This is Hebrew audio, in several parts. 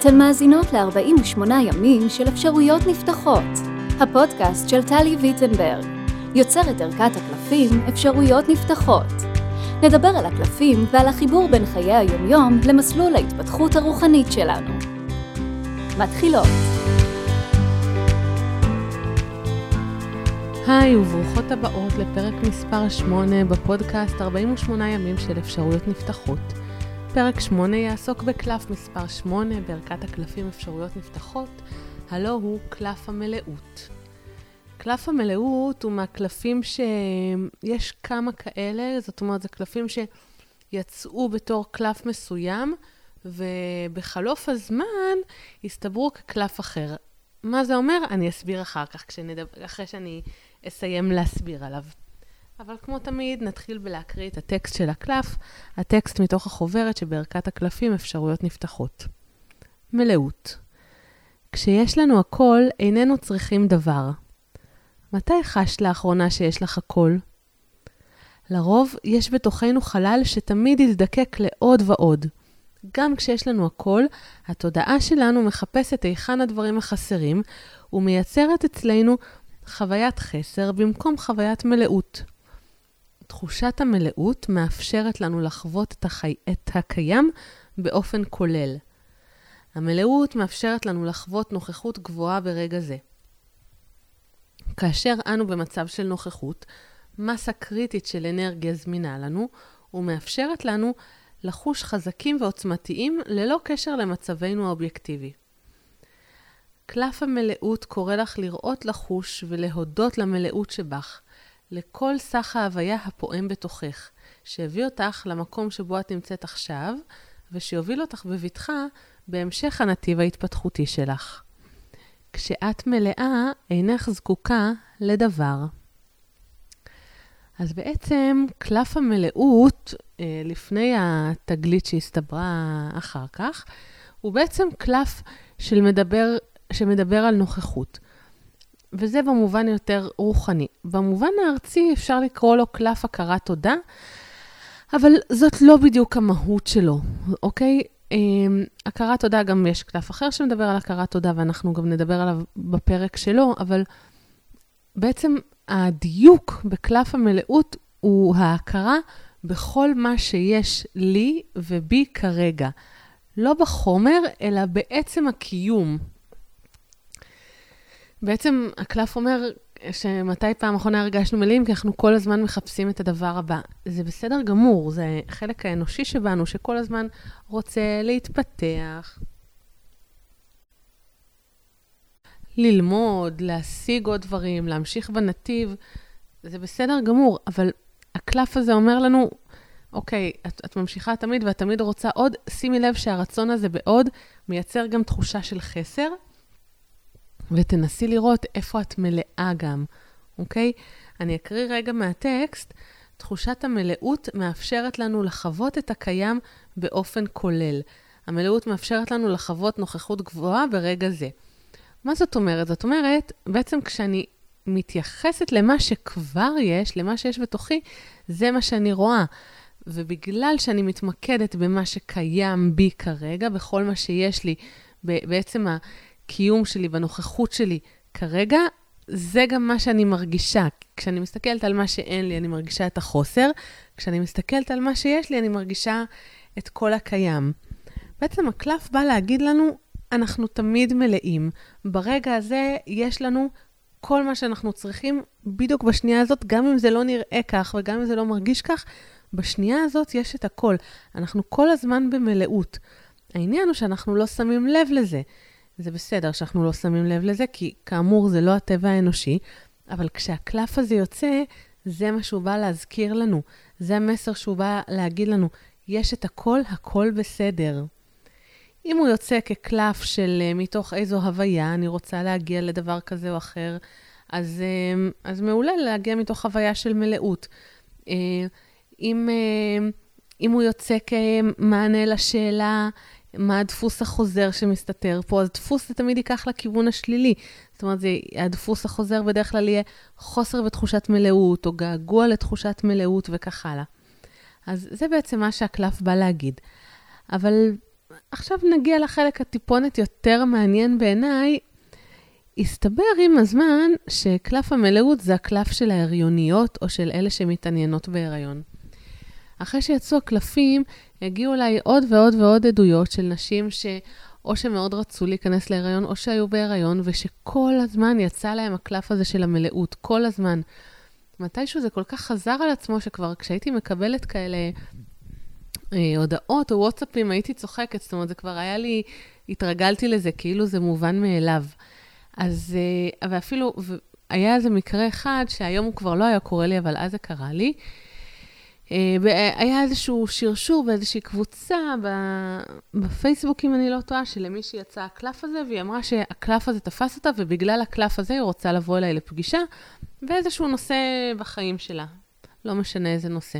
אתן מאזינות ל-48 ימים של אפשרויות נפתחות, הפודקאסט של טלי ויטנברג, יוצרת ערכת הקלפים אפשרויות נפתחות. נדבר על הקלפים ועל החיבור בין חיי היומיום למסלול ההתפתחות הרוחנית שלנו. מתחילות. היי וברוכות הבאות לפרק מספר 8 בפודקאסט 48 ימים של אפשרויות נפתחות. פרק 8 יעסוק בקלף מספר 8 בערכת הקלפים אפשרויות נפתחות, הלא הוא קלף המלאות. קלף המלאות הוא מהקלפים שיש כמה כאלה, זאת אומרת זה קלפים שיצאו בתור קלף מסוים, ובחלוף הזמן הסתברו כקלף אחר. מה זה אומר? אני אסביר אחר כך, אחרי שאני אסיים להסביר עליו. אבל כמו תמיד, נתחיל בלהקריא את הטקסט של הקלף, הטקסט מתוך החוברת שבערכת הקלפים אפשרויות נפתחות. מלאות. כשיש לנו הכל, איננו צריכים דבר. מתי חשת לאחרונה שיש לך הכל? לרוב, יש בתוכנו חלל שתמיד ידדקק לעוד ועוד. גם כשיש לנו הכל, התודעה שלנו מחפשת היכן הדברים החסרים, ומייצרת אצלנו חוויית חסר במקום חוויית מלאות. תחושת המלאות מאפשרת לנו לחוות את הקיים באופן כולל. המלאות מאפשרת לנו לחוות נוכחות גבוהה ברגע זה. כאשר אנו במצב של נוכחות, מסה קריטית של אנרגיה זמינה לנו, ומאפשרת לנו לחוש חזקים ועוצמתיים ללא קשר למצבנו האובייקטיבי. קלף המלאות קורא לך לראות לחוש ולהודות למלאות שבך, לכל סך ההוויה הפועם בתוכך, שהביא אותך למקום שבו את נמצאת עכשיו, ושיוביל אותך בביטחה בהמשך הנתיב ההתפתחותי שלך. כשאת מלאה, אינך זקוקה לדבר. אז בעצם קלף המלאות, לפני התגלית שהסתברה אחר כך, הוא בעצם קלף שמדבר על נוכחות. וזה במובן יותר רוחני. במובן הארצי אפשר לקרוא לו קלף הכרת תודה, אבל זאת לא בדיוק המהות שלו, אוקיי? הכרת תודה, גם יש קלף אחר שמדבר על הכרת תודה, ואנחנו גם נדבר עליו בפרק שלו, אבל בעצם הדיוק בקלף המלאות הוא ההכרה בכל מה שיש לי ובי כרגע. לא בחומר, אלא בעצם הקיום. בעצם הקלף אומר שמתי פעם האחרונה הרגשנו מלאים, כי אנחנו כל הזמן מחפשים את הדבר הבא. זה בסדר גמור, זה חלק האנושי שבנו, שכל הזמן רוצה להתפתח, ללמוד, להשיג עוד דברים, להמשיך בנתיב. זה בסדר גמור, אבל הקלף הזה אומר לנו, אוקיי, את ממשיכה תמיד ואת תמיד רוצה עוד, שימי לב שהרצון הזה בעוד מייצר גם תחושה של חסר, ותנסי לראות איפה את מלאה גם, אוקיי? אני אקריא רגע מהטקסט, תחושת המלאות מאפשרת לנו לחוות את הקיים באופן כולל. המלאות מאפשרת לנו לחוות נוכחות גבוהה ברגע זה. מה זאת אומרת? זאת אומרת, בעצם כשאני מתייחסת למה שכבר יש, למה שיש בתוכי, זה מה שאני רואה. ובגלל שאני מתמקדת במה שקיים בי כרגע, בכל מה שיש לי, בעצם הקיום שלי, בנוכחות שלי כרגע, זה גם מה שאני מרגישה. כשאני מסתכלת על מה שאין לי, אני מרגישה את החוסר. כשאני מסתכלת על מה שיש לי, אני מרגישה את כל הקיים. בעצם הקלף בא להגיד לנו, אנחנו תמיד מלאים. ברגע הזה יש לנו כל מה שאנחנו צריכים, בדיוק בשנייה הזאת, גם אם זה לא נראה כך וגם אם זה לא מרגיש כך, בשנייה הזאת יש את הכל. אנחנו כל הזמן במלאות. העניין הוא שאנחנו לא שמים לב לזה. זה בסדר שאנחנו לא שמים לב לזה, כי כאמור זה לא הטבע האנושי, אבל כשהקלף הזה יוצא, זה מה שהוא בא להזכיר לנו. זה המסר שהוא בא להגיד לנו. יש את הכל, הכל בסדר. אם הוא יוצא כקלף של מתוך איזו הוויה, אני רוצה להגיע לדבר כזה או אחר, אז מעולה להגיע מתוך הוויה של מלאות. אם הוא יוצא כמענה לשאלה מה הדפוס החוזר שמסתתר פה, אז דפוס זה תמיד ייקח לכיוון השלילי. זאת אומרת, הדפוס החוזר בדרך כלל יהיה חוסר בתחושת מלאות, או געגוע לתחושת מלאות וכך הלאה. אז זה בעצם מה שהקלף בא להגיד. אבל עכשיו נגיע לחלק הטיפונת יותר מעניין בעיניי. הסתבר עם הזמן שקלף המלאות זה הקלף של ההריוניות או של אלה שמתעניינות בהיריון. אחרי שיצאו הקלפים, הגיעו אליי עוד ועוד ועוד עדויות של נשים או שמאוד רצו להיכנס להיריון או שהיו בהיריון, ושכל הזמן יצא להם הקלף הזה של המלאות, כל הזמן. מתישהו זה כל כך חזר על עצמו שכבר כשהייתי מקבלת כאלה הודעות או וואטסאפים הייתי צוחקת, זאת אומרת זה כבר היה לי, התרגלתי לזה כאילו זה מובן מאליו. אז, ואפילו היה איזה מקרה אחד שהיום הוא כבר לא היה קורא לי, אבל אז זה קרה לי. היה איזשהו שרשור באיזושהי קבוצה בפייסבוק, אם אני לא טועה, שלמי שיצא הקלף הזה, והיא אמרה שהקלף הזה תפס אותה, ובגלל הקלף הזה היא רוצה לבוא אליי לפגישה, באיזשהו נושא בחיים שלה. לא משנה איזה נושא.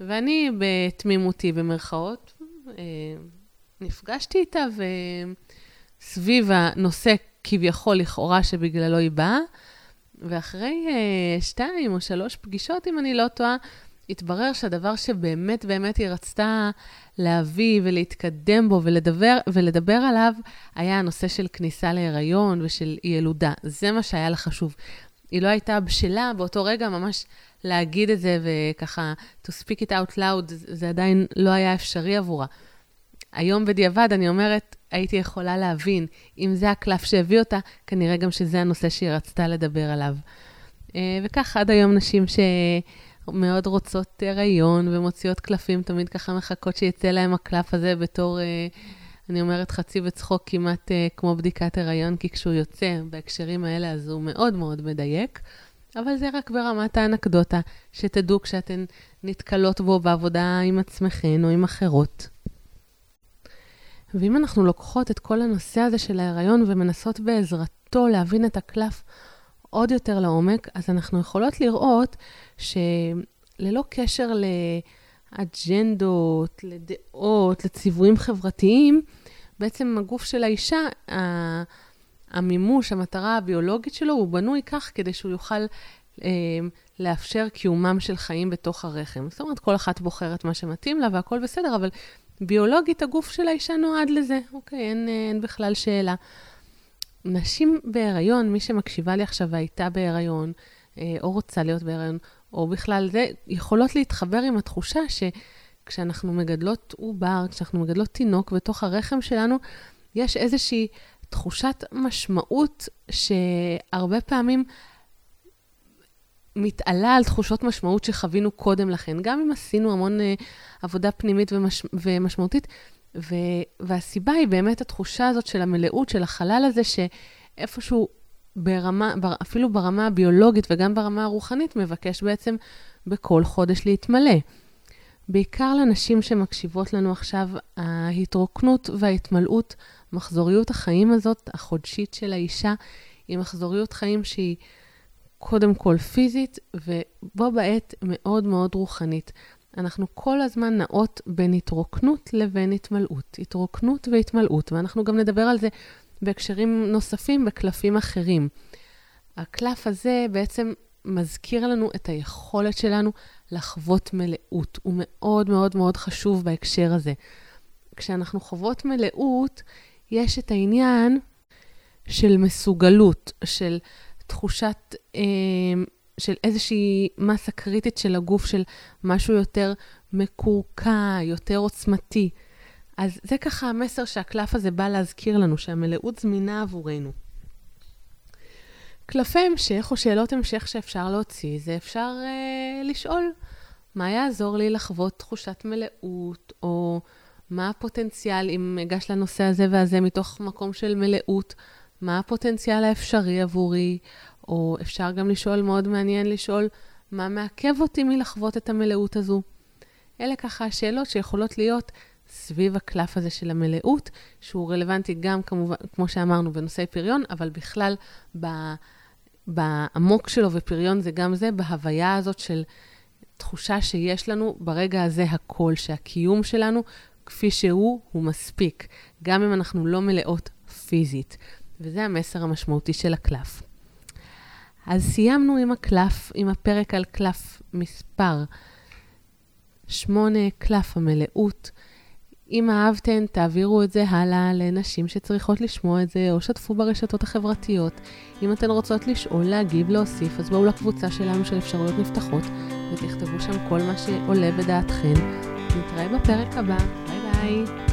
ואני בתמימותי במרכאות, נפגשתי איתה, וסביב הנושא כביכול לכאורה שבגללו היא באה, ואחרי 2 או 3 פגישות, אם אני לא טועה, התברר שהדבר שבאמת באמת היא רצתה להביא ולהתקדם בו ולדבר עליו, היה הנושא של כניסה להיריון ושל ילודה. זה מה שהיה לה חשוב. היא לא הייתה בשלה באותו רגע ממש להגיד את זה וככה, to speak it out loud, זה עדיין לא היה אפשרי עבורה. היום בדיעבד אני אומרת, הייתי יכולה להבין, אם זה הקלף שהביא אותה, כנראה גם שזה הנושא שהיא רצתה לדבר עליו. וכך עד היום נשים שמאוד רוצות הריון ומוציאות קלפים, תמיד ככה מחכות שיצא להם הקלף הזה בתור, אני אומרת חצי בצחוק כמעט כמו בדיקת הריון, כי כשהוא יוצא בהקשרים האלה אז הוא מאוד מאוד מדייק, אבל זה רק ברמת האנקדוטה, שתדעו כשאתן נתקלות בו בעבודה עם עצמכן או עם אחרות. ואם אנחנו לוקחות את כל הנושא הזה של ההיריון ומנסות בעזרתו להבין את הקלף עוד יותר לעומק, אז אנחנו יכולות לראות שללא קשר לאג'נדות, לדעות, לציוויים חברתיים, בעצם הגוף של האישה, המימוש, המטרה הביולוגית שלו, הוא בנוי כך כדי שהוא יוכל לאפשר קיומם של חיים בתוך הרחם. זאת אומרת, כל אחת בוחרת מה שמתאים לה והכל בסדר, אבל ביולוגית הגוף של האישה נועד לזה. אוקיי, אין בכלל שאלה. נשים בהיריון, מי שמקשיבה לי עכשיו הייתה בהיריון, או רוצה להיות בהיריון, או בכלל זה, יכולות להתחבר עם התחושה שכשאנחנו מגדלות עובר, כשאנחנו מגדלות תינוק בתוך הרחם שלנו, יש איזושהי תחושת משמעות שהרבה פעמים מתעלה על תחושות משמעות שחווינו קודם לכן, גם אם עשינו המון עבודה פנימית ומשמעותית, והסיבה היא באמת התחושה הזאת של המלאות, של החלל הזה, שאיפשהו ברמה, אפילו ברמה הביולוגית וגם ברמה הרוחנית, מבקש בעצם בכל חודש להתמלא. בעיקר לנשים שמקשיבות לנו עכשיו, ההתרוקנות וההתמלאות, מחזוריות החיים הזאת, החודשית של האישה, היא מחזוריות חיים שהיא קודם כל פיזית, ובו בעת מאוד מאוד רוחנית. אנחנו כל הזמן נעות בין התרוקנות לבין התמלאות. התרוקנות והתמלאות, ואנחנו גם נדבר על זה בהקשרים נוספים, בקלפים אחרים. הקלף הזה בעצם מזכיר לנו את היכולת שלנו לחוות מלאות. הוא מאוד מאוד מאוד חשוב בהקשר הזה. כשאנחנו חוות מלאות, יש את העניין של מסוגלות, של תחושת, של איזושהי מסה קריטית של הגוף, של משהו יותר מקורקע, יותר עוצמתי. אז זה ככה המסר שהקלף הזה בא להזכיר לנו, שהמלאות זמינה עבורנו. קלפי המשך או שאלות המשך שאפשר להוציא, זה אפשר לשאול, מה יעזור לי לחוות תחושת מלאות, או מה הפוטנציאל, אם אגש לנושא הזה והזה מתוך מקום של מלאות, מה הפוטנציאל האפשרי עבורי, או אפשר גם לשאול, מאוד מעניין לשאול, מה מעכב אותי מלחוות את המלאות הזו? אלה ככה השאלות שיכולות להיות סביב הקלף הזה של המלאות, שהוא רלוונטי גם כמובן, כמו שאמרנו, בנושאי פריון, אבל בכלל בעמוק שלו, ופריון זה גם זה, בהוויה הזאת של תחושה שיש לנו ברגע הזה הכל, שהקיום שלנו כפי שהוא, הוא מספיק, גם אם אנחנו לא מלאות פיזית. וזה המסר המשמעותי של הקלף. אז סיימנו עם הקלף, עם הפרק על קלף מספר 8, קלף המלאות. אם אהבתן, תעבירו את זה הלאה לנשים שצריכות לשמוע את זה, או שתפו ברשתות החברתיות. אם אתן רוצות לשאול, להגיב, להוסיף, אז בואו לקבוצה שלנו של אפשרויות נפתחות, ותכתבו שם כל מה שעולה בדעתכן. נתראה בפרק הבא. ביי ביי.